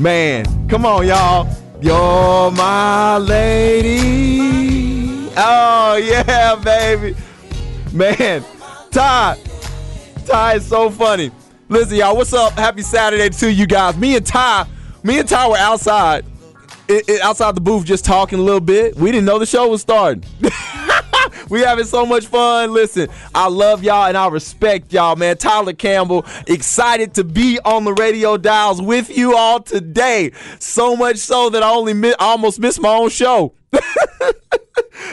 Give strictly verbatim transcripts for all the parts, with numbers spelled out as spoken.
Man, come on, y'all. You're my lady. Oh, yeah, baby. Man, Ty. Ty is so funny. Listen, y'all, what's up? Happy Saturday to you guys. Me and Ty, me and Ty were outside, it, it, outside the booth just talking a little bit. We didn't know the show was starting. We having so much fun. Listen, I love y'all and I respect y'all, man. Tyler Campbell, excited to be on the radio dials with you all today. So much so that I only mi- I almost missed my own show.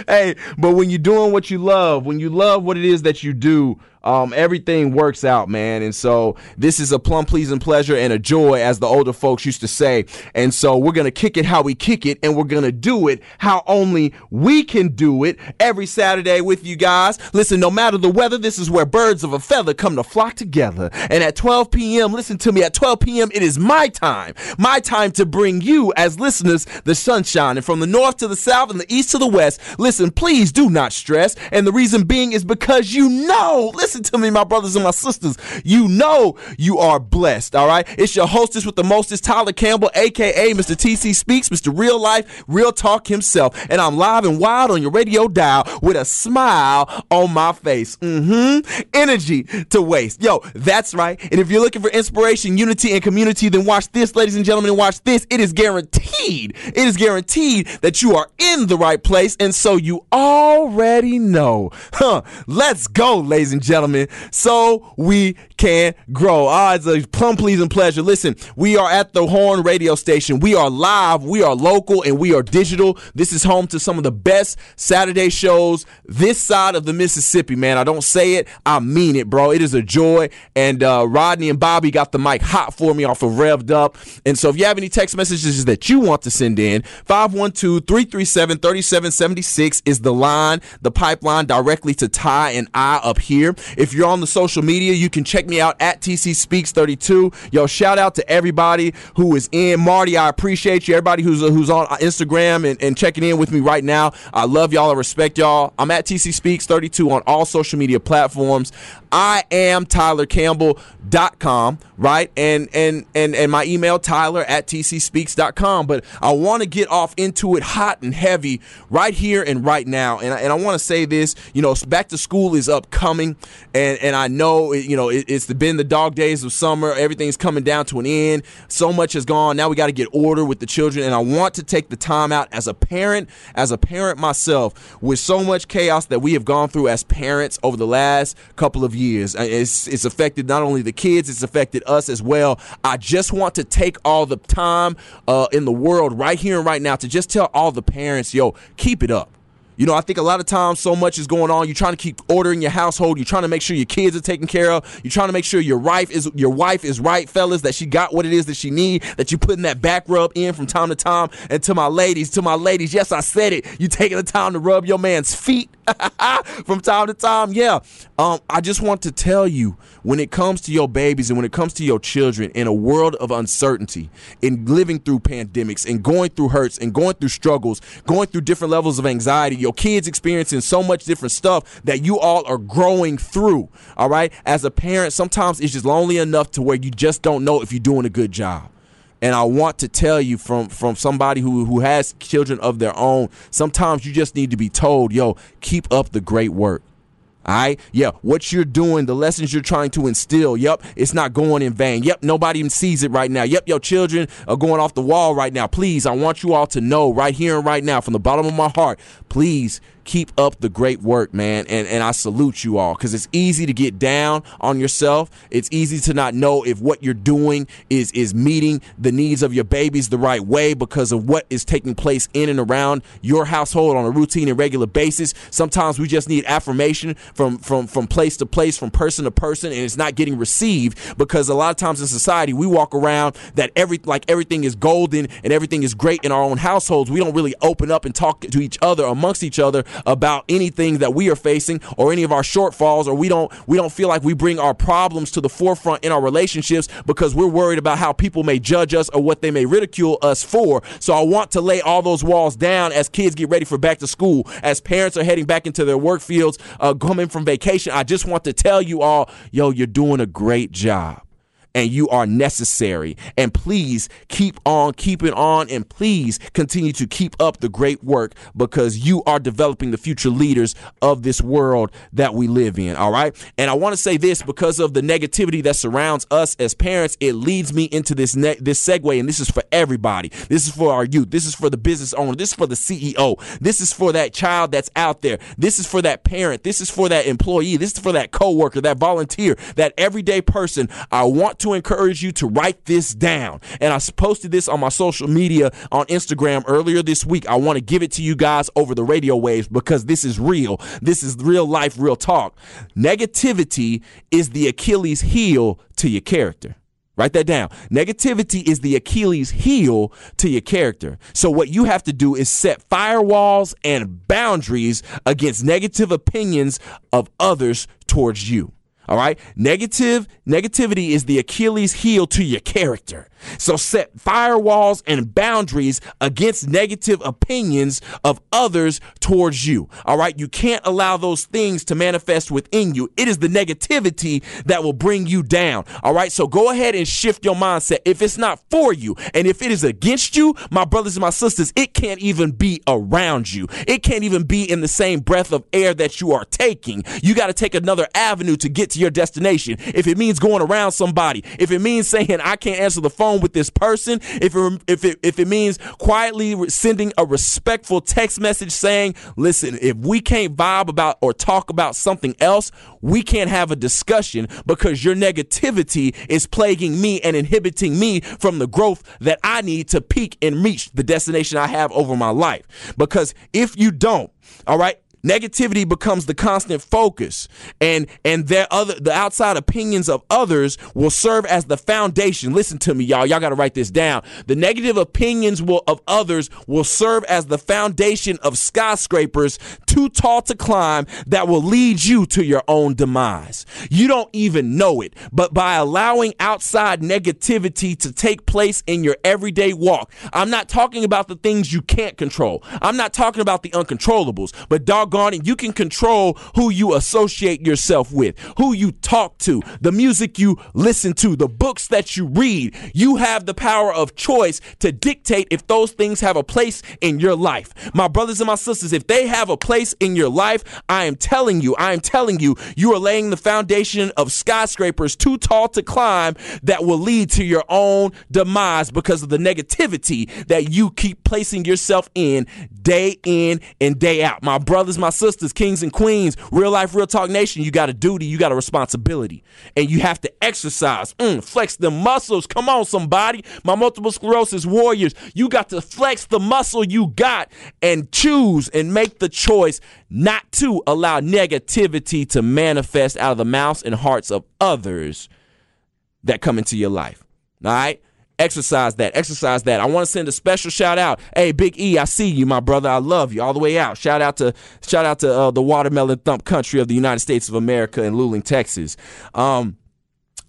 Hey, but when you're doing what you love, when you love what it is that you do, um, everything works out, man. And so this is a plum pleasing pleasure and a joy, as the older folks used to say. And so we're going to kick it how we kick it, and we're going to do it how only we can do it every Saturday with you guys. Listen, no matter the weather, this is where birds of a feather come to flock together. And at twelve p.m., listen to me, at twelve p.m., it is my time, my time to bring you as listeners the sunshine. And from the north to the south and the east to the west, listen, please do not stress. And the reason being is because you know, listen to me, my brothers and my sisters, you know you are blessed, all right? It's your hostess with the mostest, Tyler Campbell, a k a. Mister T C Speaks, Mister Real Life, Real Talk himself. And I'm live and wild on your radio dial with a smile on my face. Mm-hmm. Energy to waste. Yo, that's right. And if you're looking for inspiration, unity, and community, then watch this, ladies and gentlemen, and watch this. It is guaranteed. It is guaranteed that you are in the right place, and so you already know. Huh. Let's go, ladies and gentlemen, so we can grow. Ah, it's a plum pleasing pleasure. Listen, we are at the Horn Radio Station. We are live, we are local, and we are digital. This is home to some of the best Saturday shows this side of the Mississippi, man. I don't say it, I mean it, bro. It is a joy, and uh, Rodney and Bobby got the mic hot for me off of Revved Up. And so if you have any text messages that you want to send in, five one two, three three seven, three seven seven six is the line, the pipeline directly to Ty and I up here. If you're on the social media, you can check me out at T C Speaks thirty-two. Yo, shout out to everybody who is in. Marty, I appreciate you. Everybody who's who's on Instagram and, and checking in with me right now, I love y'all. I respect y'all. I'm at T C Speaks thirty-two on all social media platforms. I am Tyler Campbell dot com, right? And and and and my email, Tyler at T C Speaks dot com. But I want to get off into it hot and heavy right here and right now. And I, and I want to say this, you know, back to school is upcoming. And, and I know, it, you know, it, it's been the dog days of summer. Everything's coming down to an end. So much has gone. Now we got to get order with the children. And I want to take the time out as a parent, as a parent myself, with so much chaos that we have gone through as parents over the last couple of years. It's, it's affected not only the kids, it's affected us as well. I just want to take all the time uh, in the world right here and right now to just tell all the parents, yo, keep it up. You know, I think a lot of times so much is going on. You're trying to keep order in your household. You're trying to make sure your kids are taken care of. You're trying to make sure your wife is your wife is right, fellas, that she got what it is that she need, that you're putting that back rub in from time to time. And to my ladies, to my ladies, yes, I said it. You taking the time to rub your man's feet from time to time. Yeah, um, I just want to tell you, when it comes to your babies and when it comes to your children, in a world of uncertainty, in living through pandemics and going through hurts and going through struggles, going through different levels of anxiety, your kids experiencing so much different stuff that you all are growing through, all right? As a parent, sometimes it's just lonely enough to where you just don't know if you're doing a good job. And I want to tell you from, from somebody who, who has children of their own, sometimes you just need to be told, yo, keep up the great work. All right? Yeah, what you're doing, the lessons you're trying to instill, yep, it's not going in vain. Yep, nobody even sees it right now. Yep, your children are going off the wall right now. Please, I want you all to know right here and right now from the bottom of my heart, please keep up the great work, man, and, and I salute you all, because it's easy to get down on yourself. It's easy to not know if what you're doing is, is meeting the needs of your babies the right way because of what is taking place in and around your household on a routine and regular basis. Sometimes we just need affirmation from from from place to place, from person to person, and it's not getting received, because a lot of times in society we walk around that every like everything is golden and everything is great in our own households. We don't really open up and talk to each other amongst each other about anything that we are facing or any of our shortfalls, or we don't we don't feel like we bring our problems to the forefront in our relationships because we're worried about how people may judge us or what they may ridicule us for. So I want to lay all those walls down as kids get ready for back to school, as parents are heading back into their work fields, uh, coming from vacation. I just want to tell you all, yo, you're doing a great job and you are necessary. And please keep on keeping on, and please continue to keep up the great work, because you are developing the future leaders of this world that we live in, all right? And I want to say this, because of the negativity that surrounds us as parents, it leads me into this ne- this segue, and this is for everybody. This is for our youth. This is for the business owner. This is for the C E O. This is for that child that's out there. This is for that parent. This is for that employee. This is for that coworker, that volunteer, that everyday person. I want to to encourage you to write this down. And I posted this on my social media on Instagram earlier this week. I want to give it to you guys over the radio waves, because this is real. This is real life, real talk. Negativity is the Achilles heel to your character. Write that down. Negativity is the Achilles heel to your character. So what you have to do is set firewalls and boundaries against negative opinions of others towards you. All right. Negative negativity is the Achilles heel to your character. So set firewalls and boundaries against negative opinions of others towards you. All right. You can't allow those things to manifest within you. It is the negativity that will bring you down. All right. So go ahead and shift your mindset. If it's not for you and if it is against you, my brothers and my sisters, it can't even be around you. It can't even be in the same breath of air that you are taking. You got to take another avenue to get to your destination. If it means going around somebody, if it means saying, I can't answer the phone with this person, if it, if it, if it means quietly sending a respectful text message saying, listen, if we can't vibe about or talk about something else, we can't have a discussion, because your negativity is plaguing me and inhibiting me from the growth that I need to peak and reach the destination I have over my life. Because if you don't, all right, negativity becomes the constant focus, and and their other the outside opinions of others will serve as the foundation. Listen to me, y'all. Y'all got to write this down. The negative opinions will, of others will serve as the foundation of skyscrapers too tall to climb that will lead you to your own demise. You don't even know it, but by allowing outside negativity to take place in your everyday walk, I'm not talking about the things you can't control. I'm not talking about the uncontrollables, but doggone and you can control who you associate yourself with, who you talk to, the music you listen to, the books that you read. You have the power of choice to dictate if those things have a place in your life. My brothers and my sisters, if they have a place in your life, I am telling you, I am telling you, you are laying the foundation of skyscrapers too tall to climb that will lead to your own demise, because of the negativity that you keep placing yourself in day in and day out. My brothers, my My sisters, kings and queens, real life, real talk nation, you got a duty, you got a responsibility, and you have to exercise, mm, flex the muscles. Come on, somebody, my multiple sclerosis warriors, you got to flex the muscle you got and choose and make the choice not to allow negativity to manifest out of the mouths and hearts of others that come into your life. All right. Exercise that. Exercise that. I want to send a special shout out. Hey, Big E, I see you, my brother. I love you all the way out. Shout out to shout out to uh, the Watermelon Thump country of the United States of America in Luling, Texas. Um,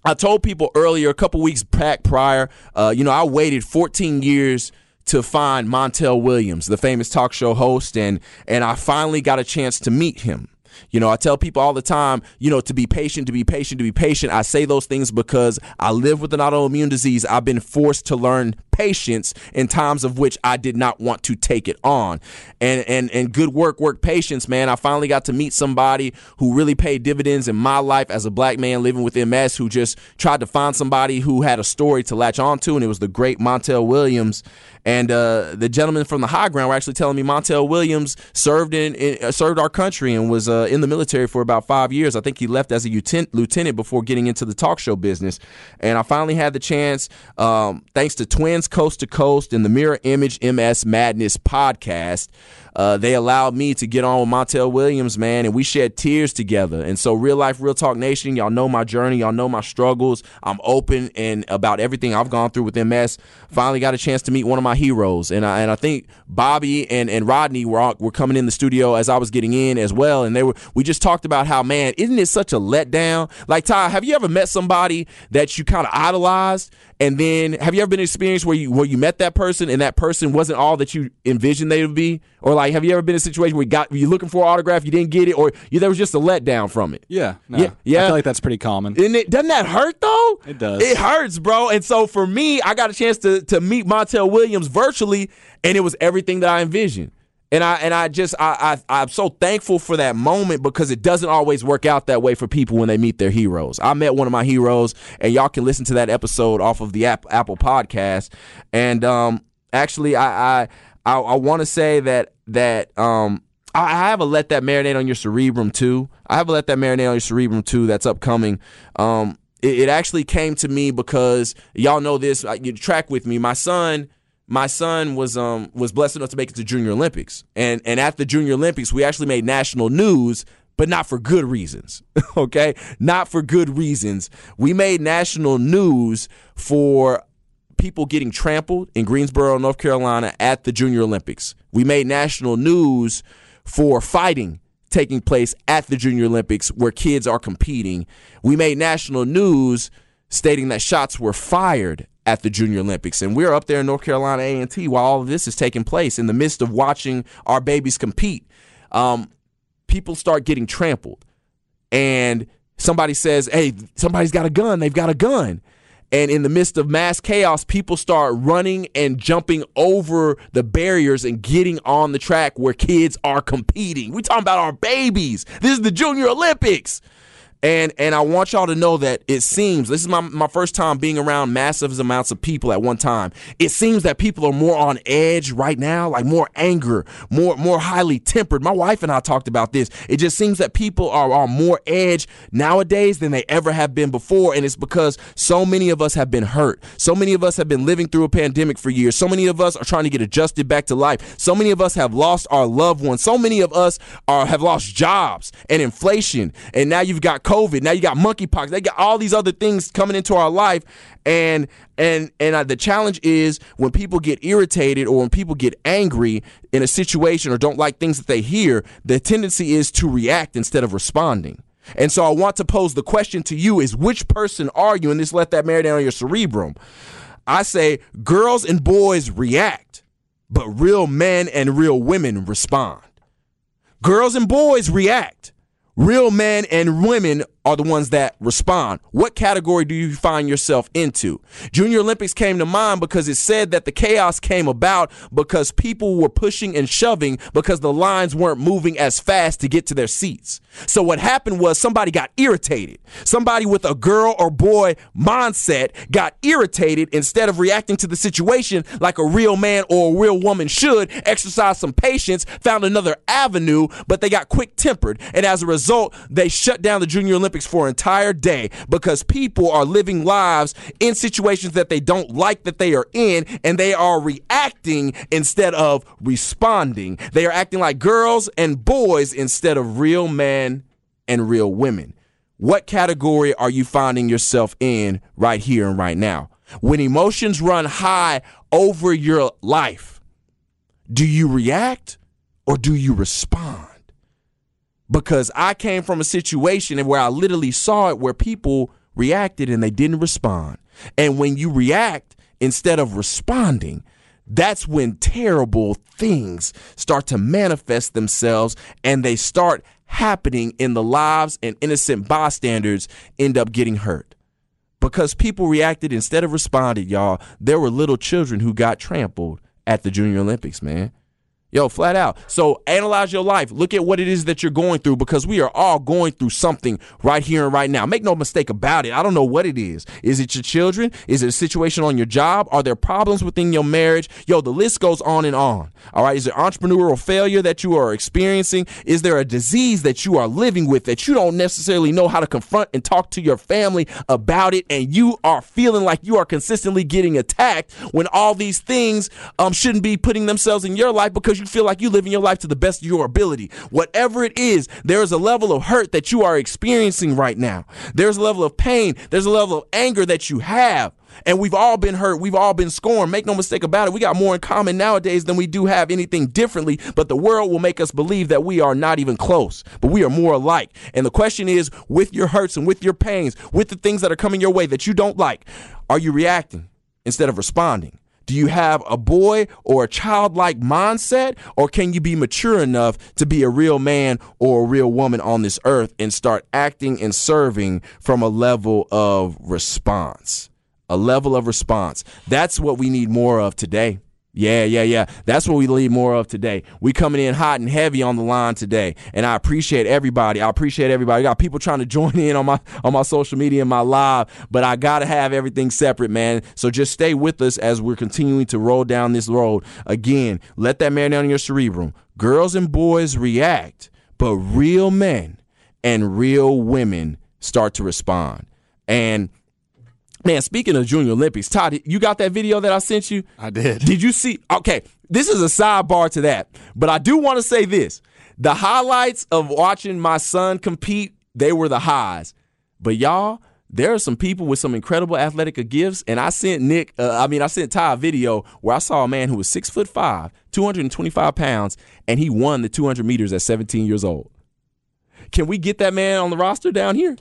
I told people earlier, a couple weeks back prior, uh, you know, I waited fourteen years to find Montel Williams, the famous talk show host, and and I finally got a chance to meet him. You know, I tell people all the time, you know, to be patient, to be patient, to be patient. I say those things because I live with an autoimmune disease. I've been forced to learn patience in times of which I did not want to take it on. And and and good work, work patience, man. I finally got to meet somebody who really paid dividends in my life as a black man living with M S, who just tried to find somebody who had a story to latch onto, and it was the great Montel Williams. And uh, the gentlemen from the high ground were actually telling me Montel Williams served in, in uh, served our country and was uh, in the military for about five years. I think he left as a uten- lieutenant before getting into the talk show business. And I finally had the chance, um, thanks to Twins Coast to Coast and the Mirror Image M S Madness podcast, Uh, they allowed me to get on with Montel Williams, man, and we shed tears together. And so Real Life, Real Talk Nation, y'all know my journey. Y'all know my struggles. I'm open and about everything I've gone through with M S. Finally got a chance to meet one of my heroes. And I, and I think Bobby and, and Rodney were, all, were coming in the studio as I was getting in as well. And they were we just talked about how, man, isn't it such a letdown? Like, Ty, have you ever met somebody that you kind of idolized? And then have you ever been experienced where you where you met that person and that person wasn't all that you envisioned they would be? Or like, have you ever been in a situation where you got you're looking for an autograph, you didn't get it, or you, there was just a letdown from it? Yeah, no, yeah, yeah. I feel like that's pretty common. Isn't it? Doesn't that hurt though? It does. It hurts, bro. And so for me, I got a chance to to meet Montel Williams virtually, and it was everything that I envisioned. And I and I just I, I I'm so thankful for that moment, because it doesn't always work out that way for people when they meet their heroes. I met one of my heroes, and y'all can listen to that episode off of the App, Apple Podcast. And um, actually, I I I, I want to say that that um I, I have a Let That Marinate on Your Cerebrum too. I have a Let That Marinate on Your Cerebrum too. That's upcoming. Um, it, it actually came to me because y'all know this. You track with me. My son. My son was um was blessed enough to make it to Junior Olympics. And and at the Junior Olympics, we actually made national news, but not for good reasons, okay? Not for good reasons. We made national news for people getting trampled in Greensboro, North Carolina at the Junior Olympics. We made national news for fighting taking place at the Junior Olympics where kids are competing. We made national news stating that shots were fired at the Junior Olympics. And we're up there in North Carolina A and T while all of this is taking place in the midst of watching our babies compete. Um, people start getting trampled. And somebody says, hey, somebody's got a gun. They've got a gun. And in the midst of mass chaos, people start running and jumping over the barriers and getting on the track where kids are competing. We're talking about our babies. This is the Junior Olympics. And and I want y'all to know that it seems, this is my, my first time being around massive amounts of people at one time. It seems that people are more on edge right now, like more anger, more more highly tempered. My wife and I talked about this. It just seems that people are on more edge nowadays than they ever have been before. And it's because so many of us have been hurt. So many of us have been living through a pandemic for years. So many of us are trying to get adjusted back to life. So many of us have lost our loved ones. So many of us are have lost jobs and inflation. And now you've got COVID. Now you got monkeypox. They got all these other things coming into our life, and and and the challenge is when people get irritated or when people get angry in a situation or don't like things that they hear, the tendency is to react instead of responding. And so I want to pose the question to you: is which person are you? And this Let That Marinate on Your Cerebrum. I say girls and boys react, but real men and real women respond. Girls and boys react. Real men and women are the ones that respond. What category do you find yourself into? Junior Olympics came to mind because it said that the chaos came about because people were pushing and shoving because the lines weren't moving as fast to get to their seats. So what happened was somebody got irritated. Somebody with a girl or boy mindset got irritated instead of reacting to the situation like a real man or a real woman should, exercise some patience, found another avenue, but they got quick-tempered. And as a result, So they shut down the Junior Olympics for an entire day because people are living lives in situations that they don't like that they are in, and they are reacting instead of responding. They are acting like girls and boys instead of real men and real women. What category are you finding yourself in right here and right now? When emotions run high over your life, do you react or do you respond? Because I came from a situation where I literally saw it where people reacted and they didn't respond. And when you react instead of responding, that's when terrible things start to manifest themselves, and they start happening in the lives, and innocent bystanders end up getting hurt. Because people reacted instead of responded, y'all. There were little children who got trampled at the Junior Olympics, man. Yo, flat out. So analyze your life. Look at what it is that you're going through, because we are all going through something right here and right now. Make no mistake about it. I don't know what it is. Is it your children? Is it a situation on your job? Are there problems within your marriage? Yo, the list goes on and on. All right. Is it entrepreneurial failure that you are experiencing? Is there a disease that you are living with that you don't necessarily know how to confront and talk to your family about it? And you are feeling like you are consistently getting attacked when all these things um, shouldn't be putting themselves in your life because because you feel like you're living your life to the best of your ability. Whatever it is, there is a level of hurt that you are experiencing right now. There's a level of pain. There's a level of anger that you have. And we've all been hurt. We've all been scorned. Make no mistake about it. We got more in common nowadays than we do have anything differently. But the world will make us believe that we are not even close, but we are more alike. And the question is, with your hurts and with your pains, with the things that are coming your way that you don't like, are you reacting instead of responding? Do you have a boy or a childlike mindset, or can you be mature enough to be a real man or a real woman on this earth and start acting and serving from a level of response? A level of response. That's what we need more of today. Yeah, yeah, yeah. That's what we need more of today. We coming in hot and heavy on the line today. And I appreciate everybody. I appreciate everybody. We got people trying to join in on my on my social media and my live. But I got to have everything separate, man. So just stay with us as we're continuing to roll down this road. Again, let that marinate on your cerebrum. Girls and boys react, but real men and real women start to respond. And man, speaking of Junior Olympics, Todd, you got that video that I sent you? I did. Did you see? Okay, this is a sidebar to that, but I do want to say this. The highlights of watching my son compete, they were the highs. But y'all, there are some people with some incredible athletic gifts, and I sent Nick, uh, I mean, I sent Todd a video where I saw a man who was six foot five, two hundred twenty-five pounds, and he won the two hundred meters at seventeen years old. Can we get that man on the roster down here?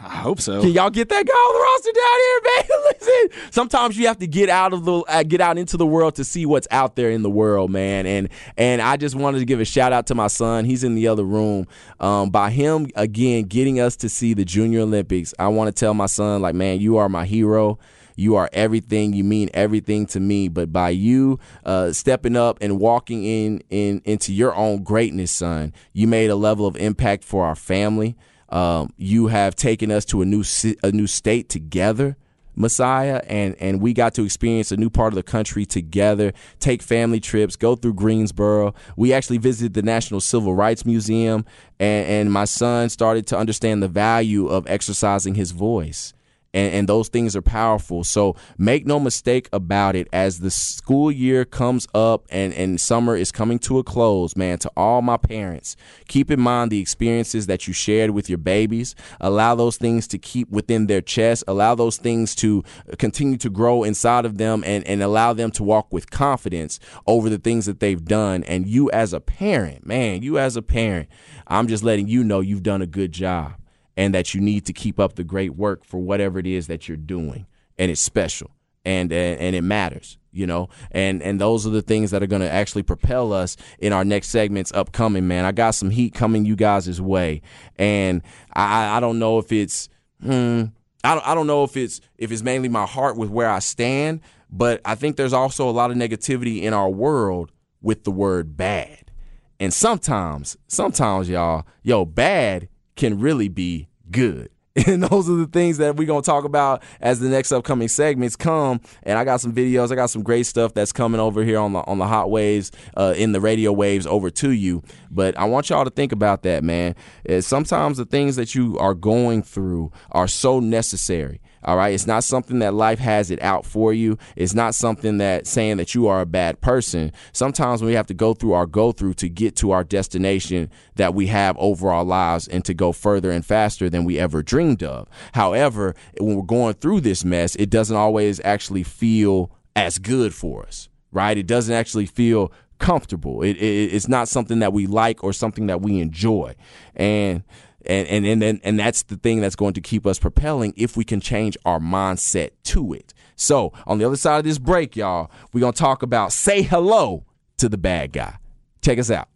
I hope so. Can y'all get that guy on the roster down here, man? Listen, sometimes you have to get out of the, uh, get out into the world to see what's out there in the world, man. And and I just wanted to give a shout out to my son. He's in the other room. Um, by him again getting us to see the Junior Olympics, I want to tell my son, like, man, you are my hero. You are everything. You mean everything to me. But by you uh, stepping up and walking in, in into your own greatness, son, you made a level of impact for our family. Um, you have taken us to a new a new state together, Messiah, and, and we got to experience a new part of the country together, take family trips, go through Greensboro. We actually visited the National Civil Rights Museum, and, and my son started to understand the value of exercising his voice. And, and those things are powerful. So make no mistake about it. As the school year comes up and, and summer is coming to a close, man, to all my parents, keep in mind the experiences that you shared with your babies. Allow those things to keep within their chest. Allow those things to continue to grow inside of them and, and allow them to walk with confidence over the things that they've done. And you as a parent, man, you as a parent, I'm just letting you know you've done a good job. And that you need to keep up the great work for whatever it is that you're doing. And it's special. And and, and it matters, you know. And, and those are the things that are going to actually propel us in our next segments upcoming, man. I got some heat coming you guys' way. And I, I don't know if it's hmm, I don't I don't know if it's if it's mainly my heart with where I stand. But I think there's also a lot of negativity in our world with the word bad. And sometimes, sometimes, y'all, yo, bad can really be good. And those are the things that we're going to talk about as the next upcoming segments come. And I got some videos. I got some great stuff that's coming over here on the on the hot waves, uh, in the radio waves over to you. But I want y'all to think about that, man. Sometimes the things that you are going through are so necessary. All right. It's not something that life has it out for you. It's not something that saying that you are a bad person. Sometimes we have to go through our go through to get to our destination that we have over our lives and to go further and faster than we ever dreamed of. However, when we're going through this mess, it doesn't always actually feel as good for us. Right. It doesn't actually feel comfortable. It, it, it's not something that we like or something that we enjoy. And And and and then and that's the thing that's going to keep us propelling if we can change our mindset to it. So on the other side of this break, y'all, we're going to talk about say hello to the bad guy. Check us out.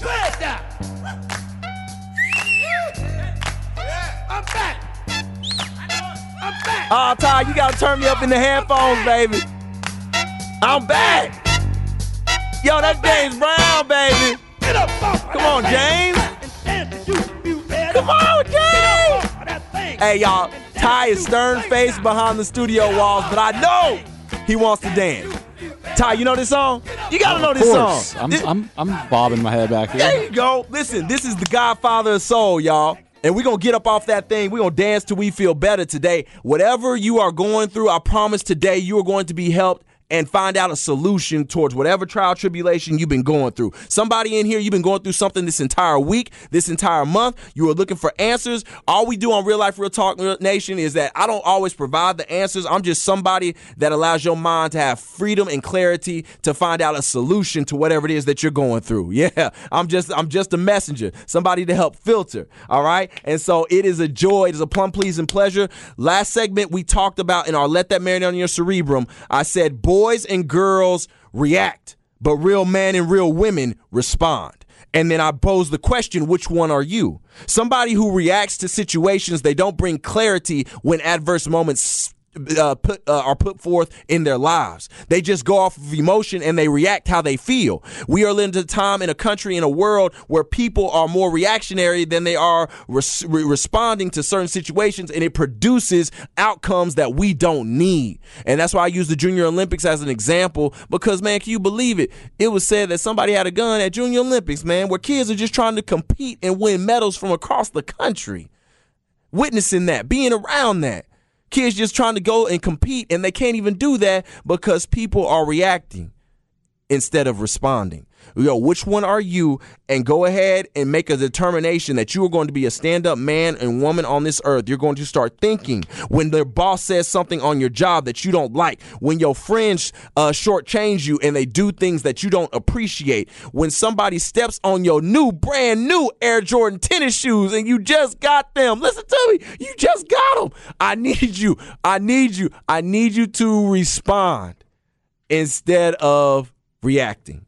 Bad guy. I'm back. I'm back. Oh, Ty, you got to turn me up in the headphones, baby. I'm back. Yo, that's James Brown, baby. Come on, James. Come on, James. Hey, y'all. Ty is stern-faced behind the studio walls, but I know he wants to dance. Ty, you know this song? You got to know this song. I'm, I'm, I'm bobbing my head back here. There you go. Listen, this is the Godfather of Soul, y'all. And we're going to get up off that thing. We're going to dance till we feel better today. Whatever you are going through, I promise today you are going to be helped and find out a solution towards whatever trial tribulation you've been going through. Somebody in here, you've been going through something this entire week, this entire month. You are looking for answers. All we do on Real Life Real Talk Nation is that I don't always provide the answers. I'm just somebody that allows your mind to have freedom and clarity to find out a solution to whatever it is that you're going through. Yeah, I'm just I'm just a messenger, somebody to help filter. All right. And so it is a joy. It is a plum pleasing pleasure. Last segment we talked about in our Let That Marinate on Your Cerebrum. I said boys and girls react, but real men and real women respond. And then I pose the question, which one are you? Somebody who reacts to situations, they don't bring clarity when adverse moments uh, put, uh, are put forth in their lives. They just go off of emotion and they react how they feel. We are living in a time, in a country, in a world where people are more reactionary than they are res- responding to certain situations, and it produces outcomes that we don't need. And that's why I use the Junior Olympics as an example, because, man, can you believe it? It was said that somebody had a gun at Junior Olympics, man, where kids are just trying to compete and win medals from across the country. Witnessing that, being around that. Kids just trying to go and compete, and they can't even do that because people are reacting instead of responding. Yo, which one are you? And go ahead and make a determination that you are going to be a stand-up man and woman on this earth. You're going to start thinking when their boss says something on your job that you don't like, when your friends uh, shortchange you and they do things that you don't appreciate, when somebody steps on your new, brand new Air Jordan tennis shoes and you just got them. Listen to me. You just got them. I need you. I need you. I need you to respond instead of reacting.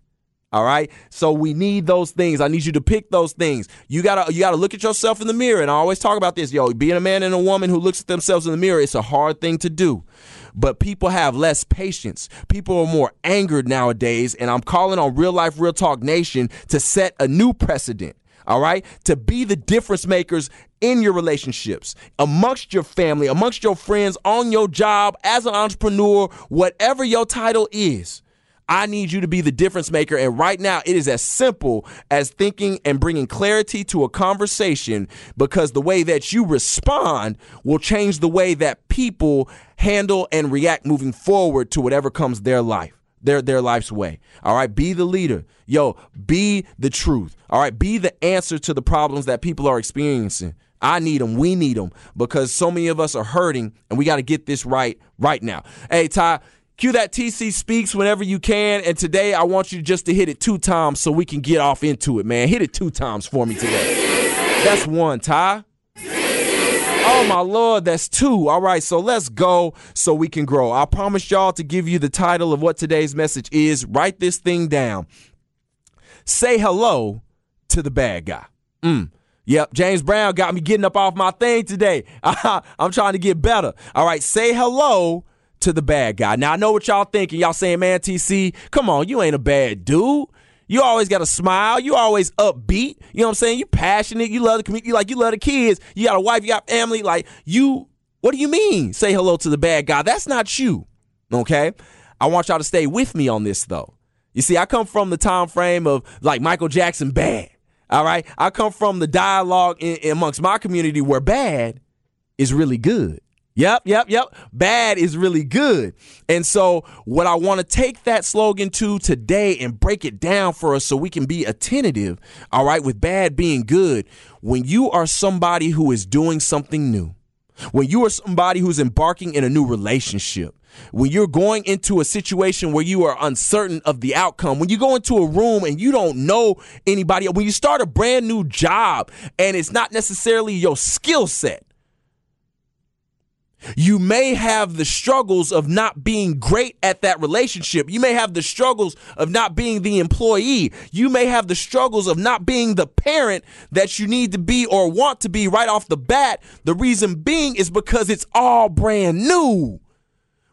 All right. So we need those things. I need you to pick those things. You gotta you gotta look at yourself in the mirror. And I always talk about this. Yo, being a man and a woman who looks at themselves in the mirror, it's a hard thing to do. But people have less patience. People are more angered nowadays. And I'm calling on Real Life, Real Talk Nation to set a new precedent. All right. To be the difference makers in your relationships, amongst your family, amongst your friends, on your job, as an entrepreneur, whatever your title is. I need you to be the difference maker. And right now, it is as simple as thinking and bringing clarity to a conversation, because the way that you respond will change the way that people handle and react moving forward to whatever comes their life, their their life's way. All right. Be the leader. Yo, be the truth. All right. Be the answer to the problems that people are experiencing. I need them. We need them, because so many of us are hurting, and we got to get this right right now. Hey, Ty. Cue that T C Speaks whenever you can. And today I want you just to hit it two times so we can get off into it, man. Hit it two times for me today. That's one, Ty. Oh, my Lord, that's two. All right, so let's go so we can grow. I promise y'all to give you the title of what today's message is. Write this thing down. Say hello to the bad guy. Mm. Yep, James Brown got me getting up off my thing today. I'm trying to get better. All right, say hello to the bad guy. Now, I know what y'all thinking. Y'all saying, man, T C, come on, you ain't a bad dude. You always got a smile. You always upbeat. You know what I'm saying? You passionate. You love the community. Like, you love the kids. You got a wife. You got family. Like, you, what do you mean? Say hello to the bad guy. That's not you. Okay? I want y'all to stay with me on this, though. You see, I come from the time frame of, like, Michael Jackson bad. All right? I come from the dialogue in, amongst my community where bad is really good. Yep, yep, yep. Bad is really good. And so what I want to take that slogan to today and break it down for us so we can be attentive, all right, with bad being good. When you are somebody who is doing something new, when you are somebody who's embarking in a new relationship, when you're going into a situation where you are uncertain of the outcome, when you go into a room and you don't know anybody, when you start a brand new job and it's not necessarily your skill set, you may have the struggles of not being great at that relationship. You may have the struggles of not being the employee. You may have the struggles of not being the parent that you need to be or want to be right off the bat. The reason being is because it's all brand new,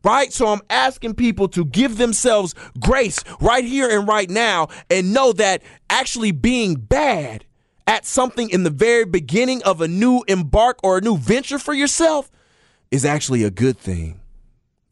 right? So I'm asking people to give themselves grace right here and right now, and know that actually being bad at something in the very beginning of a new embark or a new venture for yourself is actually a good thing.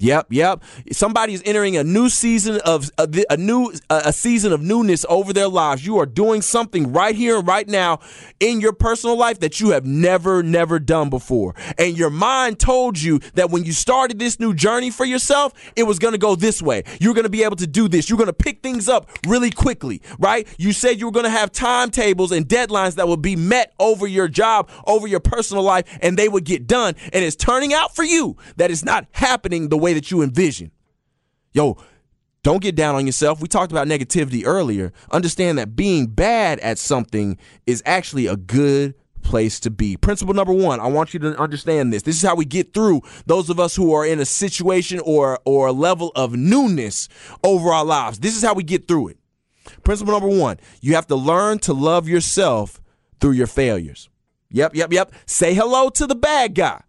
Yep, yep. Somebody's entering a new season of a, a new a season of newness over their lives. You are doing something right here and right now in your personal life that you have never, never done before. And your mind told you that when you started this new journey for yourself, it was going to go this way. You're going to be able to do this. You're going to pick things up really quickly, right? You said you were going to have timetables and deadlines that would be met over your job, over your personal life, and they would get done. And it's turning out for you that it's not happening the way that you envision. Yo, don't get down on yourself. We talked about negativity earlier. Understand that being bad at something is actually a good place to be. Principle number one, I want you to understand this. This is how we get through those of us who are in a situation or, or a level of newness over our lives. This is how we get through it. Principle number one, you have to learn to love yourself through your failures. Yep, yep, yep. Say hello to the bad guy.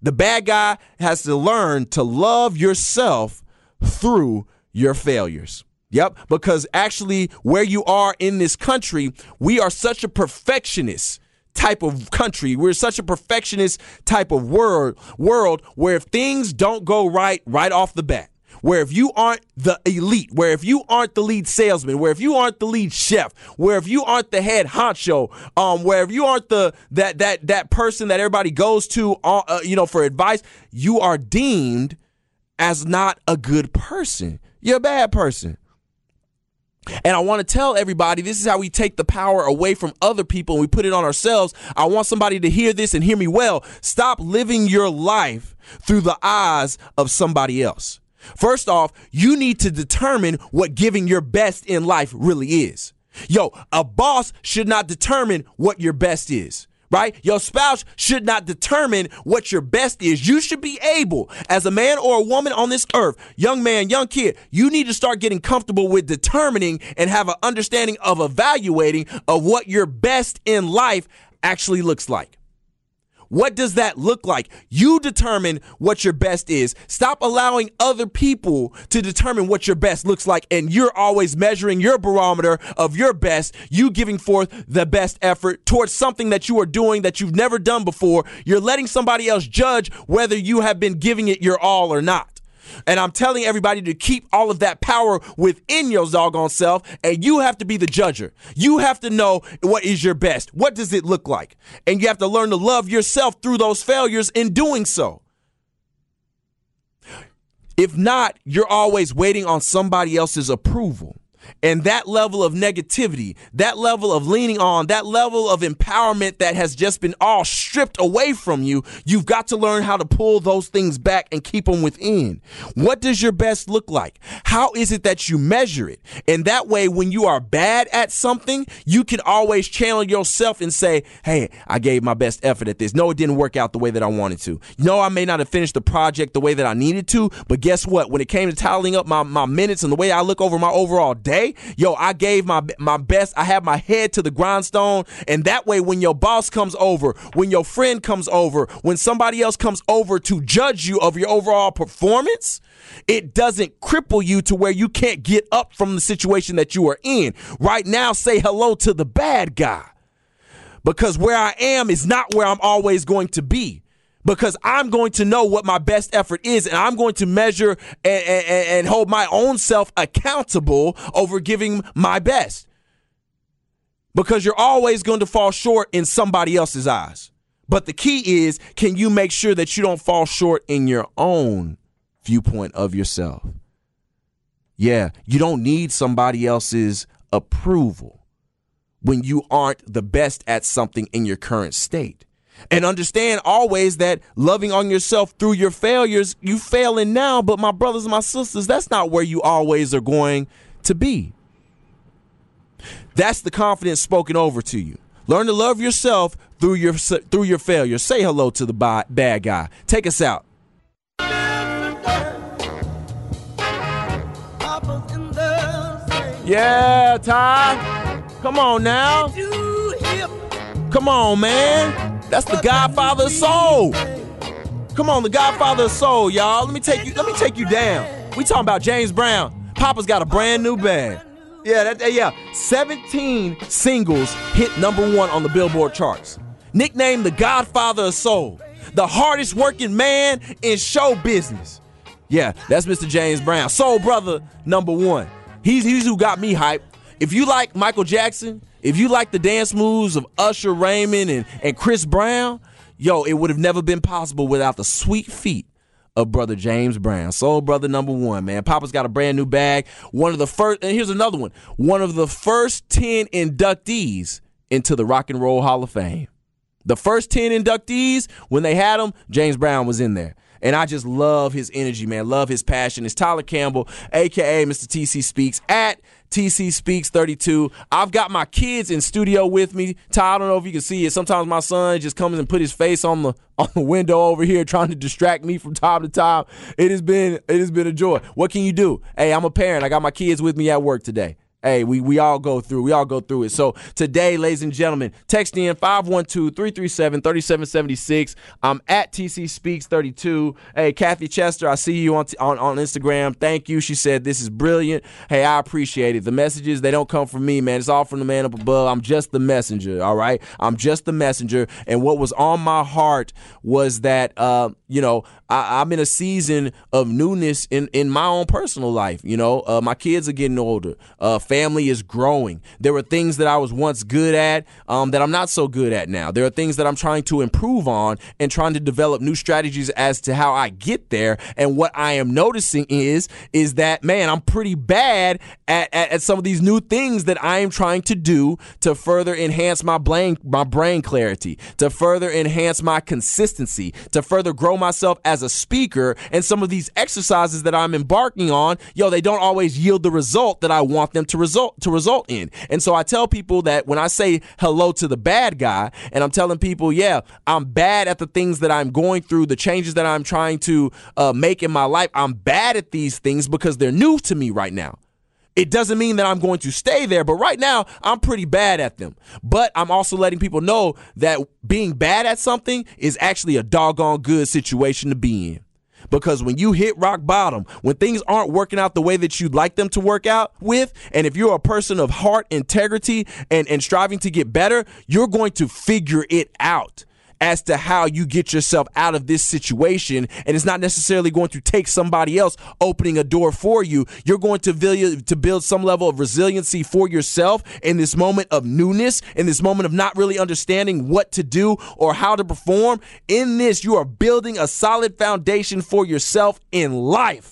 The bad guy has to learn to love yourself through your failures. Yep, because actually where you are in this country, we are such a perfectionist type of country. We're such a perfectionist type of world, world where if things don't go right, right off the bat, where if you aren't the elite, where if you aren't the lead salesman, where if you aren't the lead chef, where if you aren't the head honcho, um, where if you aren't the that that that person that everybody goes to, uh, you know, for advice, you are deemed as not a good person. You're a bad person. And I want to tell everybody, this is how we take the power away from other people and we put it on ourselves. I want somebody to hear this and hear me well. Stop living your life through the eyes of somebody else. First off, you need to determine what giving your best in life really is. Yo, a boss should not determine what your best is, right? Your spouse should not determine what your best is. You should be able, as a man or a woman on this earth, young man, young kid, you need to start getting comfortable with determining and have an understanding of evaluating of what your best in life actually looks like. What does that look like? You determine what your best is. Stop allowing other people to determine what your best looks like, and you're always measuring your barometer of your best, you giving forth the best effort towards something that you are doing that you've never done before. You're letting somebody else judge whether you have been giving it your all or not. And I'm telling everybody to keep all of that power within your doggone self, and you have to be the judger. You have to know what is your best. What does it look like? And you have to learn to love yourself through those failures in doing so. If not, you're always waiting on somebody else's approval. And that level of negativity, that level of leaning on, that level of empowerment that has just been all stripped away from you, you've got to learn how to pull those things back and keep them within. What does your best look like? How is it that you measure it? And that way, when you are bad at something, you can always channel yourself and say, hey, I gave my best effort at this. No, it didn't work out the way that I wanted to. No, I may not have finished the project the way that I needed to, but guess what? When it came to tallying up my, my minutes and the way I look over my overall day, yo, I gave my my best. I had my head to the grindstone. And that way, when your boss comes over, when your friend comes over, when somebody else comes over to judge you of your overall performance, it doesn't cripple you to where you can't get up from the situation that you are in. Right now, say hello to the bad guy, because where I am is not where I'm always going to be. Because I'm going to know what my best effort is, and I'm going to measure and, and, and hold my own self accountable over giving my best. Because you're always going to fall short in somebody else's eyes. But the key is, can you make sure that you don't fall short in your own viewpoint of yourself? Yeah, you don't need somebody else's approval when you aren't the best at something in your current state. And understand always that loving on yourself through your failures, you failing now, but my brothers and my sisters, that's not where you always are going to be. That's the confidence spoken over to you. Learn to love yourself through your through your failures. Say hello to the bad guy. Take us out. Yeah, Ty. Come on now. Come on, man. That's the Godfather of Soul. Come on, the Godfather of Soul, y'all. Let me take you. Let me take you down. We talking about James Brown. Papa's got a brand new band. Yeah, that, yeah. seventeen singles hit number one on the Billboard charts. Nicknamed the Godfather of Soul, the hardest working man in show business. Yeah, that's Mister James Brown. Soul brother number one. He's, he's who got me hyped. If you like Michael Jackson, if you like the dance moves of Usher Raymond and, and Chris Brown, yo, it would have never been possible without the sweet feet of brother James Brown. Soul brother number one, man. Papa's got a brand new bag. One of the first, and here's another one, one of the first ten inductees into the Rock and Roll Hall of Fame. The first ten inductees, when they had them, James Brown was in there. And I just love his energy, man. Love his passion. It's Tyler Campbell, a k a. Mister T C Speaks, at T C Speaks thirty-two. I've got my kids in studio with me. Ty, I don't know if you can see it. Sometimes my son just comes and put his face on the on the window over here trying to distract me from time to time. It has been it has been a joy. What can you do? Hey, I'm a parent. I got my kids with me at work today. Hey, we, we all go through. We all go through it. So today, ladies and gentlemen, text in five one two, three three seven, three seven seven six. I'm at T C Speaks thirty-two. Hey, Kathy Chester, I see you on, t- on on Instagram. Thank you. She said, this is brilliant. Hey, I appreciate it. The messages, they don't come from me, man. It's all from the man up above. I'm just the messenger, all right? I'm just the messenger. And what was on my heart was that, uh, you know, I, I'm in a season of newness in, in my own personal life. You know, uh, my kids are getting older. Uh, Family is growing. There were things that I was once good at um, that I'm not so good at now. There are things that I'm trying to improve on and trying to develop new strategies as to how I get there. And what I am noticing is, is that, man, I'm pretty bad at, at, at some of these new things that I am trying to do to further enhance my brain, my brain clarity, to further enhance my consistency, to further grow myself as a speaker. And some of these exercises that I'm embarking on, yo, they don't always yield the result that I want them to result to result in. And so I tell people that when I say hello to the bad guy, and I'm telling people, yeah, I'm bad at the things that I'm going through, the changes that I'm trying to uh, make in my life. I'm bad at these things because they're new to me right now. It doesn't mean that I'm going to stay there, but right now I'm pretty bad at them. But I'm also letting people know that being bad at something is actually a doggone good situation to be in. Because when you hit rock bottom, when things aren't working out the way that you'd like them to work out with, and if you're a person of heart, integrity, and, and striving to get better, you're going to figure it out as to how you get yourself out of this situation. And it's not necessarily going to take somebody else opening a door for you. You're going to build, to build some level of resiliency for yourself in this moment of newness, in this moment of not really understanding what to do or how to perform. In this, you are building a solid foundation for yourself in life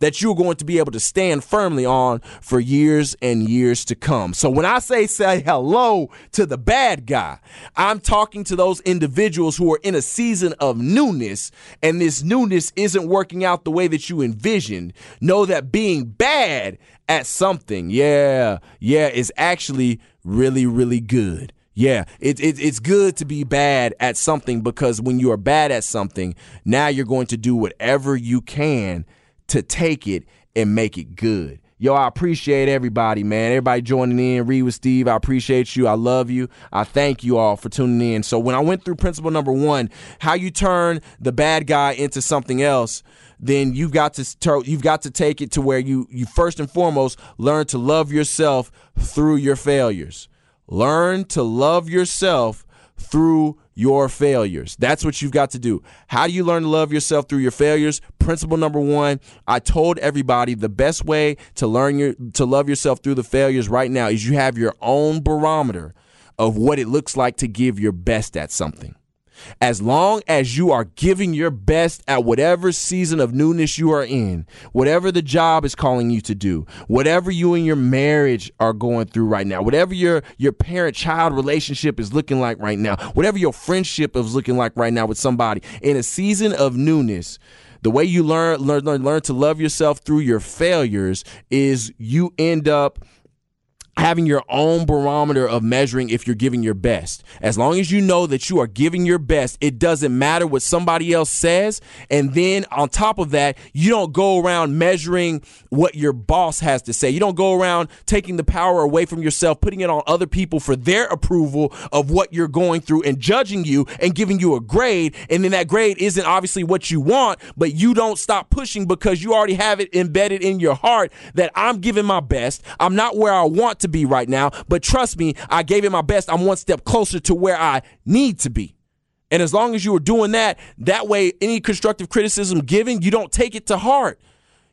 that you're going to be able to stand firmly on for years and years to come. So when I say say hello to the bad guy, I'm talking to those individuals who are in a season of newness, and this newness isn't working out the way that you envisioned. Know that being bad at something, yeah, yeah, is actually really, really good. Yeah, it, it, it's good to be bad at something, because when you are bad at something, now you're going to do whatever you can to take it and make it good. Yo, I appreciate everybody, man. Everybody joining in. Read with Steve, I appreciate you. I love you. I thank you all for tuning in. So when I went through principle number one, how you turn the bad guy into something else, then you've got to you've got to take it to where you you first and foremost learn to love yourself through your failures. Learn to love yourself through your failures. That's what you've got to do. How do you learn to love yourself through your failures? Principle number one, I told everybody the best way to learn your to love yourself through the failures right now is you have your own barometer of what it looks like to give your best at something. As long as you are giving your best at whatever season of newness you are in, whatever the job is calling you to do, whatever you and your marriage are going through right now, whatever your, your parent-child relationship is looking like right now, whatever your friendship is looking like right now with somebody, in a season of newness, the way you learn learn, learn, learn to love yourself through your failures is you end up having your own barometer of measuring if you're giving your best. As long as you know that you are giving your best, it doesn't matter what somebody else says. And then on top of that, you don't go around measuring what your boss has to say. You don't go around taking the power away from yourself, putting it on other people for their approval of what you're going through and judging you and giving you a grade. And then that grade isn't obviously what you want, but you don't stop pushing because you already have it embedded in your heart that I'm giving my best. I'm not where I want to to be right now, but trust me, I gave it my best. I'm one step closer to where I need to be. And as long as you were doing that, that way any constructive criticism given, you don't take it to heart.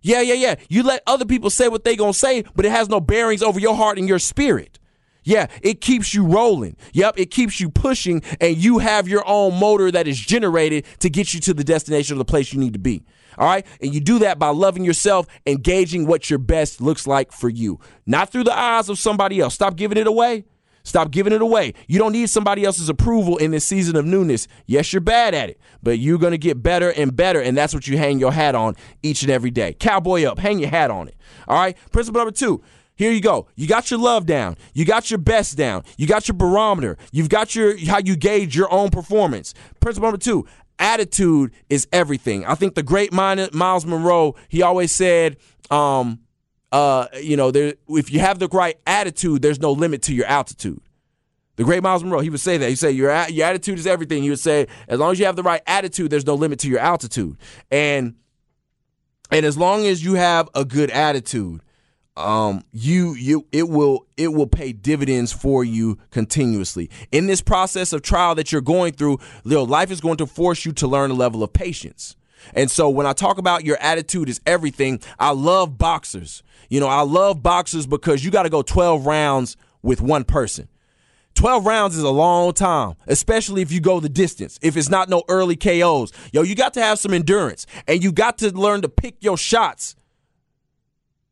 Yeah, yeah, yeah. You let other people say what they gonna say, but it has no bearings over your heart and your spirit. Yeah, it keeps you rolling. Yep, it keeps you pushing, and you have your own motor that is generated to get you to the destination or the place you need to be. All right? And you do that by loving yourself, engaging what your best looks like for you. Not through the eyes of somebody else. Stop giving it away. Stop giving it away. You don't need somebody else's approval in this season of newness. Yes, you're bad at it, but you're going to get better and better, and that's what you hang your hat on each and every day. Cowboy up. Hang your hat on it. All right? Principle number two. Here you go. You got your love down. You got your best down. You got your barometer. You've got your how you gauge your own performance. Principle number two. Attitude is everything. I think the great Miles Monroe, he always said, um, Uh, you know, there, if you have the right attitude, there's no limit to your altitude. The great Miles Monroe, he would say that. He'd say, your, your attitude is everything. He would say, as long as you have the right attitude, there's no limit to your altitude. And and as long as you have a good attitude, um, you you it will it will pay dividends for you continuously. In this process of trial that you're going through, you know, life is going to force you to learn a level of patience. And so when I talk about your attitude is everything, I love boxers. You know, I love boxers because you got to go twelve rounds with one person. twelve rounds is a long time, especially if you go the distance, if it's not no early K Os. Yo, you got to have some endurance, and you got to learn to pick your shots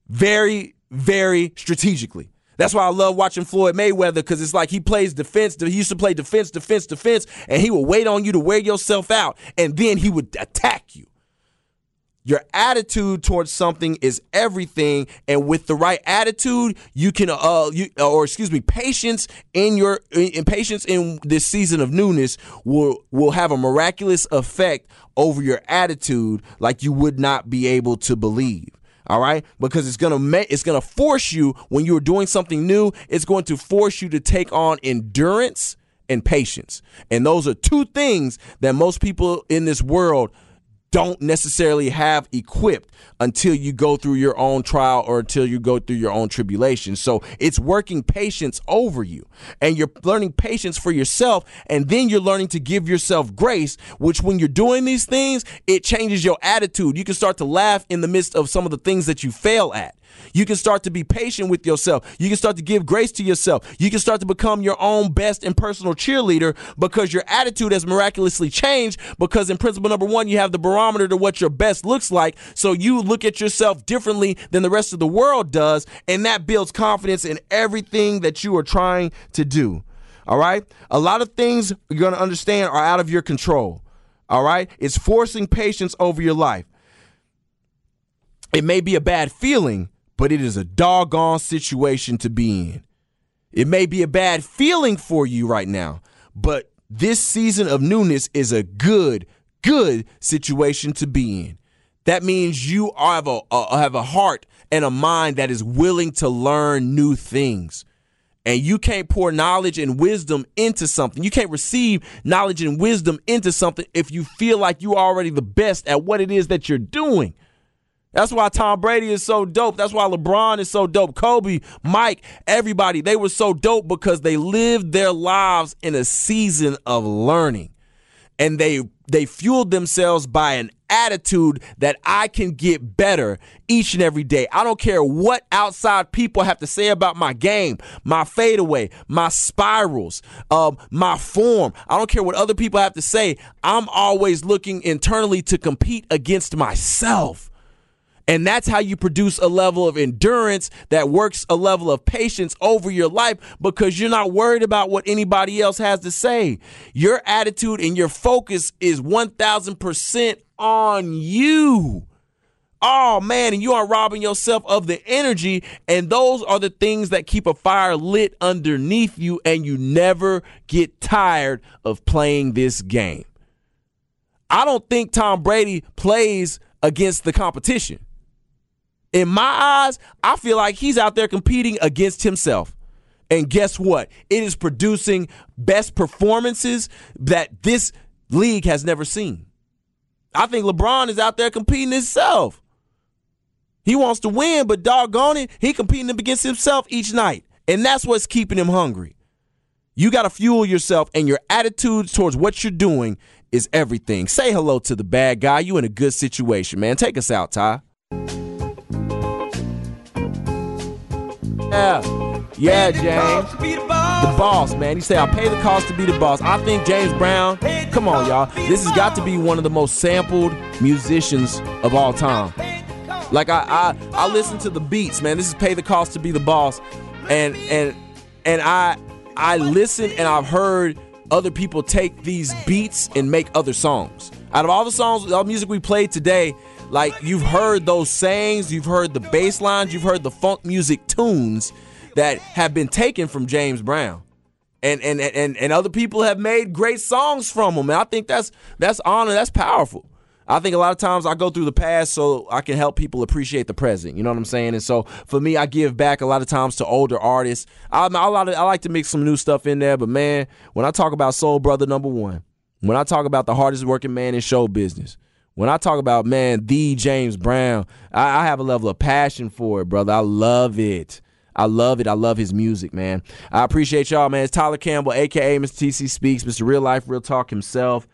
very, very strategically. That's why I love watching Floyd Mayweather, because it's like he plays defense. He used to play defense, defense, defense, and he would wait on you to wear yourself out, and then he would attack you. Your attitude towards something is everything, and with the right attitude, you can, uh, you, or excuse me, patience in your in patience in this season of newness will will have a miraculous effect over your attitude, like you would not be able to believe. All right, because it's gonna ma- it's gonna force you when you are doing something new. It's going to force you to take on endurance and patience, and those are two things that most people in this world don't necessarily have equipped until you go through your own trial or until you go through your own tribulation. So it's working patience over you, and you're learning patience for yourself, and then you're learning to give yourself grace, which when you're doing these things, it changes your attitude. You can start to laugh in the midst of some of the things that you fail at. You can start to be patient with yourself. You can start to give grace to yourself. You can start to become your own best and personal cheerleader because your attitude has miraculously changed, because in principle number one, you have the barometer to what your best looks like. So you look at yourself differently than the rest of the world does, and that builds confidence in everything that you are trying to do. All right? A lot of things you're going to understand are out of your control. All right? It's forcing patience over your life. It may be a bad feeling, but it is a doggone situation to be in. It may be a bad feeling for you right now, but this season of newness is a good, good situation to be in. That means you have a, a have a heart and a mind that is willing to learn new things. And you can't pour knowledge and wisdom into something. You can't receive knowledge and wisdom into something if you feel like you're already the best at what it is that you're doing. That's why Tom Brady is so dope. That's why LeBron is so dope. Kobe, Mike, everybody, they were so dope because they lived their lives in a season of learning. And they they fueled themselves by an attitude that I can get better each and every day. I don't care what outside people have to say about my game, my fadeaway, my spirals, um, my form. I don't care what other people have to say. I'm always looking internally to compete against myself. And that's how you produce a level of endurance that works a level of patience over your life, because you're not worried about what anybody else has to say. Your attitude and your focus is one thousand percent on you. Oh, man, and you are robbing yourself of the energy, and those are the things that keep a fire lit underneath you, and you never get tired of playing this game. I don't think Tom Brady plays against the competition. In my eyes, I feel like he's out there competing against himself. And guess what? It is producing best performances that this league has never seen. I think LeBron is out there competing himself. He wants to win, but doggone it, he competing against himself each night. And that's what's keeping him hungry. You got to fuel yourself, and your attitude towards what you're doing is everything. Say hello to the bad guy. You in a good situation, man. Take us out, Ty. Yeah, yeah, James. The boss, man. He said, I'll pay the cost to be the boss. I think James Brown, come on, y'all. This has got to be one of the most sampled musicians of all time. Like, I, I, I listen to the beats, man. This is Pay the Cost to Be the Boss. And and and I I listen, and I've heard other people take these beats and make other songs. Out of all the songs, all music we played today, like, you've heard those sayings, you've heard the bass lines, you've heard the funk music tunes that have been taken from James Brown. And and and, and other people have made great songs from him. And I think that's that's honor, that's powerful. I think a lot of times I go through the past so I can help people appreciate the present. You know what I'm saying? And so for me, I give back a lot of times to older artists. I, I, I like to mix some new stuff in there. But, man, when I talk about Soul Brother number one, when I talk about the hardest working man in show business, when I talk about, man, the James Brown, I, I have a level of passion for it, brother. I love it. I love it. I love his music, man. I appreciate y'all, man. It's Tyler Campbell, a k a. Mister T C Speaks, Mister Real Life, Real Talk himself.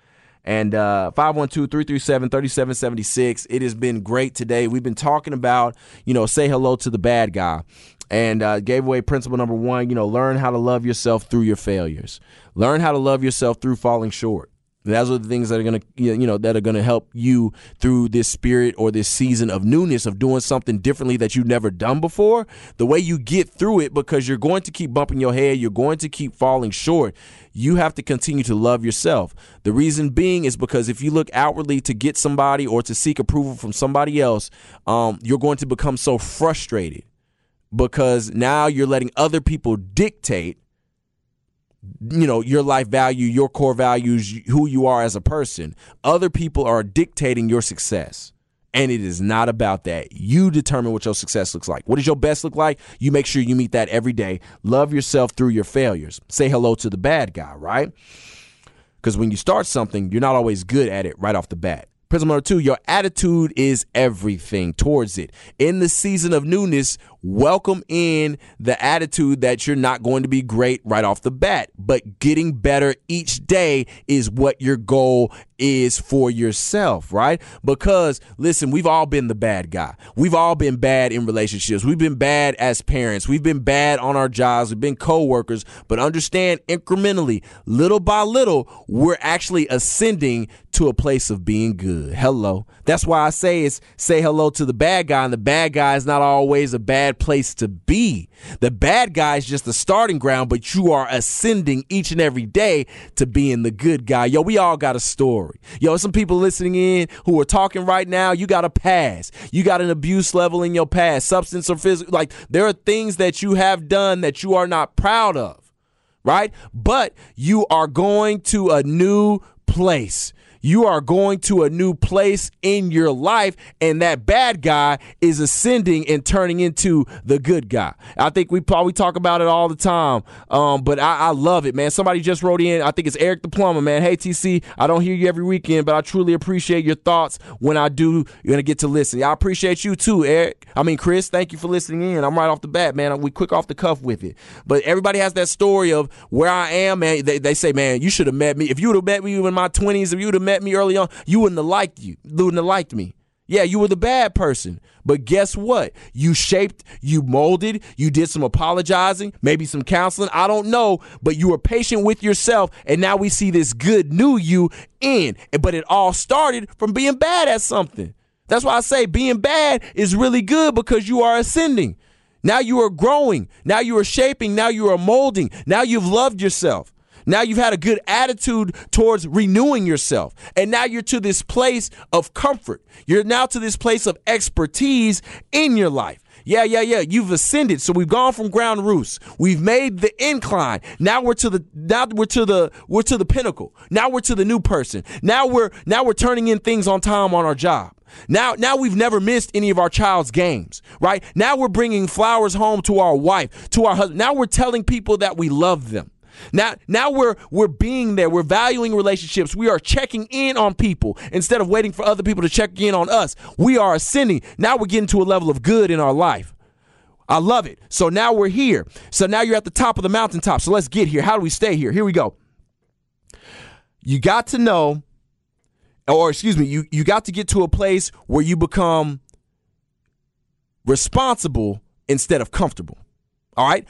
And uh, five one two, three three seven, three seven seven six. It has been great today. We've been talking about, you know, say hello to the bad guy. And uh, gave away principle number one, you know, learn how to love yourself through your failures. Learn how to love yourself through falling short. And that's one of the things that are going to, you know, that are going to help you through this spirit or this season of newness of doing something differently that you've never done before. The way you get through it, because you're going to keep bumping your head. You're going to keep falling short. You have to continue to love yourself. The reason being is because if you look outwardly to get somebody or to seek approval from somebody else, um, you're going to become so frustrated because now you're letting other people dictate, you know, your life value, your core values, who you are as a person. Other people are dictating your success, and it is not about that. You determine what your success looks like. What does your best look like? You make sure you meet that every day. Love yourself through your failures. Say hello to the bad guy, right? Because when you start something, you're not always good at it right off the bat. Principle number two, your attitude is everything towards it. In the season of newness, welcome in the attitude that you're not going to be great right off the bat, but getting better each day is what your goal is for yourself, right? Because, listen, we've all been the bad guy. We've all been bad in relationships. We've been bad as parents. We've been bad on our jobs. We've been coworkers. But understand, incrementally, little by little, we're actually ascending to a place of being good. Hello. That's why I say it's say hello to the bad guy, and the bad guy is not always a bad place to be. The bad guy is just the starting ground, but you are ascending each and every day to being the good guy. Yo, we all got a story. Yo, some people listening in who are talking right now, you got a past. You got an abuse level in your past, substance or physical. Like, there are things that you have done that you are not proud of, right? But you are going to a new place. You are going to a new place in your life, and that bad guy is ascending and turning into the good guy. I think we probably talk about it all the time, um, but I, I love it, man. Somebody just wrote in. I think it's Eric the Plumber, man. Hey, T C, I don't hear you every weekend, but I truly appreciate your thoughts when I do. You're going to get to listen. I appreciate you too, Eric. I mean, Chris, thank you for listening in. I'm right off the bat, man. We quick off the cuff with it. But everybody has that story of where I am, man. They, they say, man, you should have met me. If you would have met me in my twenties, if you would have met me early on, you wouldn't have liked you wouldn't have liked me. Yeah, you were the bad person, but guess what? You shaped, you molded, you did some apologizing, maybe some counseling, I don't know, but you were patient with yourself, and now we see this good new you in. But it all started from being bad at something. That's why I say being bad is really good, because you are ascending. Now you are growing, now you are shaping, now you are molding, now you've loved yourself. Now you've had a good attitude towards renewing yourself. And now you're to this place of comfort. You're now to this place of expertise in your life. Yeah, yeah, yeah. You've ascended. So we've gone from ground roots. We've made the incline. Now we're to the now we're to the we're to the pinnacle. Now we're to the new person. Now we're now we're turning in things on time on our job. Now, now we've never missed any of our child's games, right? Now we're bringing flowers home to our wife, to our husband. Now we're telling people that we love them. Now, now we're we're being there. We're valuing relationships. We are checking in on people instead of waiting for other people to check in on us. We are ascending. Now we're getting to a level of good in our life. I love it. So now we're here. So now you're at the top of the mountaintop. So let's get here. How do we stay here? Here we go. You got to know, or excuse me, you, you got to get to a place where you become responsible instead of comfortable. All right?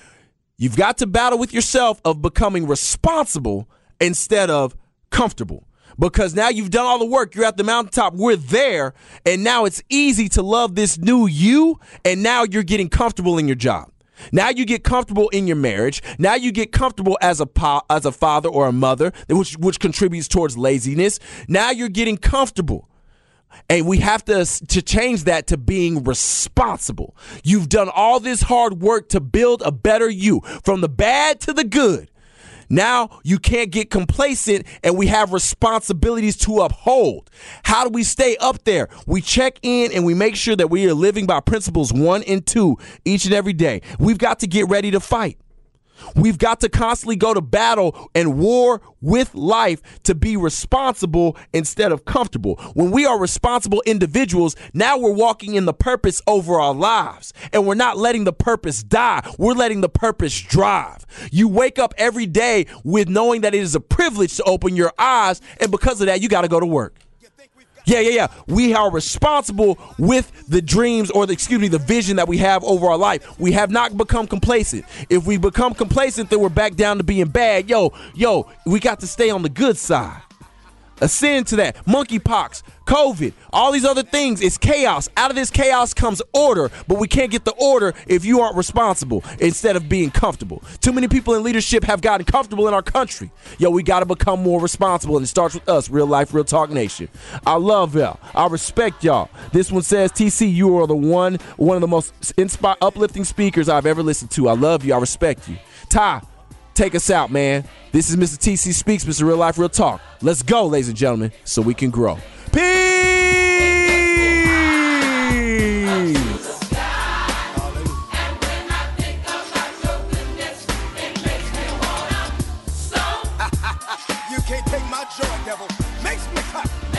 You've got to battle with yourself of becoming responsible instead of comfortable. Because now you've done all the work. You're at the mountaintop. We're there. And now it's easy to love this new you. And now you're getting comfortable in your job. Now you get comfortable in your marriage. Now you get comfortable as a pa- as a father or a mother, which, which contributes towards laziness. Now you're getting comfortable. And we have to, to change that to being responsible. You've done all this hard work to build a better you, from the bad to the good. Now you can't get complacent, and we have responsibilities to uphold. How do we stay up there? We check in and we make sure that we are living by principles one and two each and every day. We've got to get ready to fight. We've got to constantly go to battle and war with life to be responsible instead of comfortable. When we are responsible individuals, now we're walking in the purpose over our lives, and we're not letting the purpose die. We're letting the purpose drive. You wake up every day with knowing that it is a privilege to open your eyes, and because of that, you got to go to work. Yeah, yeah, yeah. We are responsible with the dreams or the, excuse me, the vision that we have over our life. We have not become complacent. If we become complacent, then we're back down to being bad. Yo, yo, we got to stay on the good side. Ascend to that. Monkeypox, COVID, all these other things. It's chaos. Out of this chaos comes order, but we can't get the order if you aren't responsible instead of being comfortable. Too many people in leadership have gotten comfortable in our country. Yo, we got to become more responsible, and it starts with us. Real Life, Real Talk Nation. I love y'all. I respect y'all. This one says, T C, you are the one, one of the most inspiring, uplifting speakers I've ever listened to. I love you. I respect you. Ty, take us out, man. This is Mister T C Speaks, Mister Real Life, Real Talk. Let's go, ladies and gentlemen, so we can grow. Peace! You can't take my joy, devil. Makes me cut.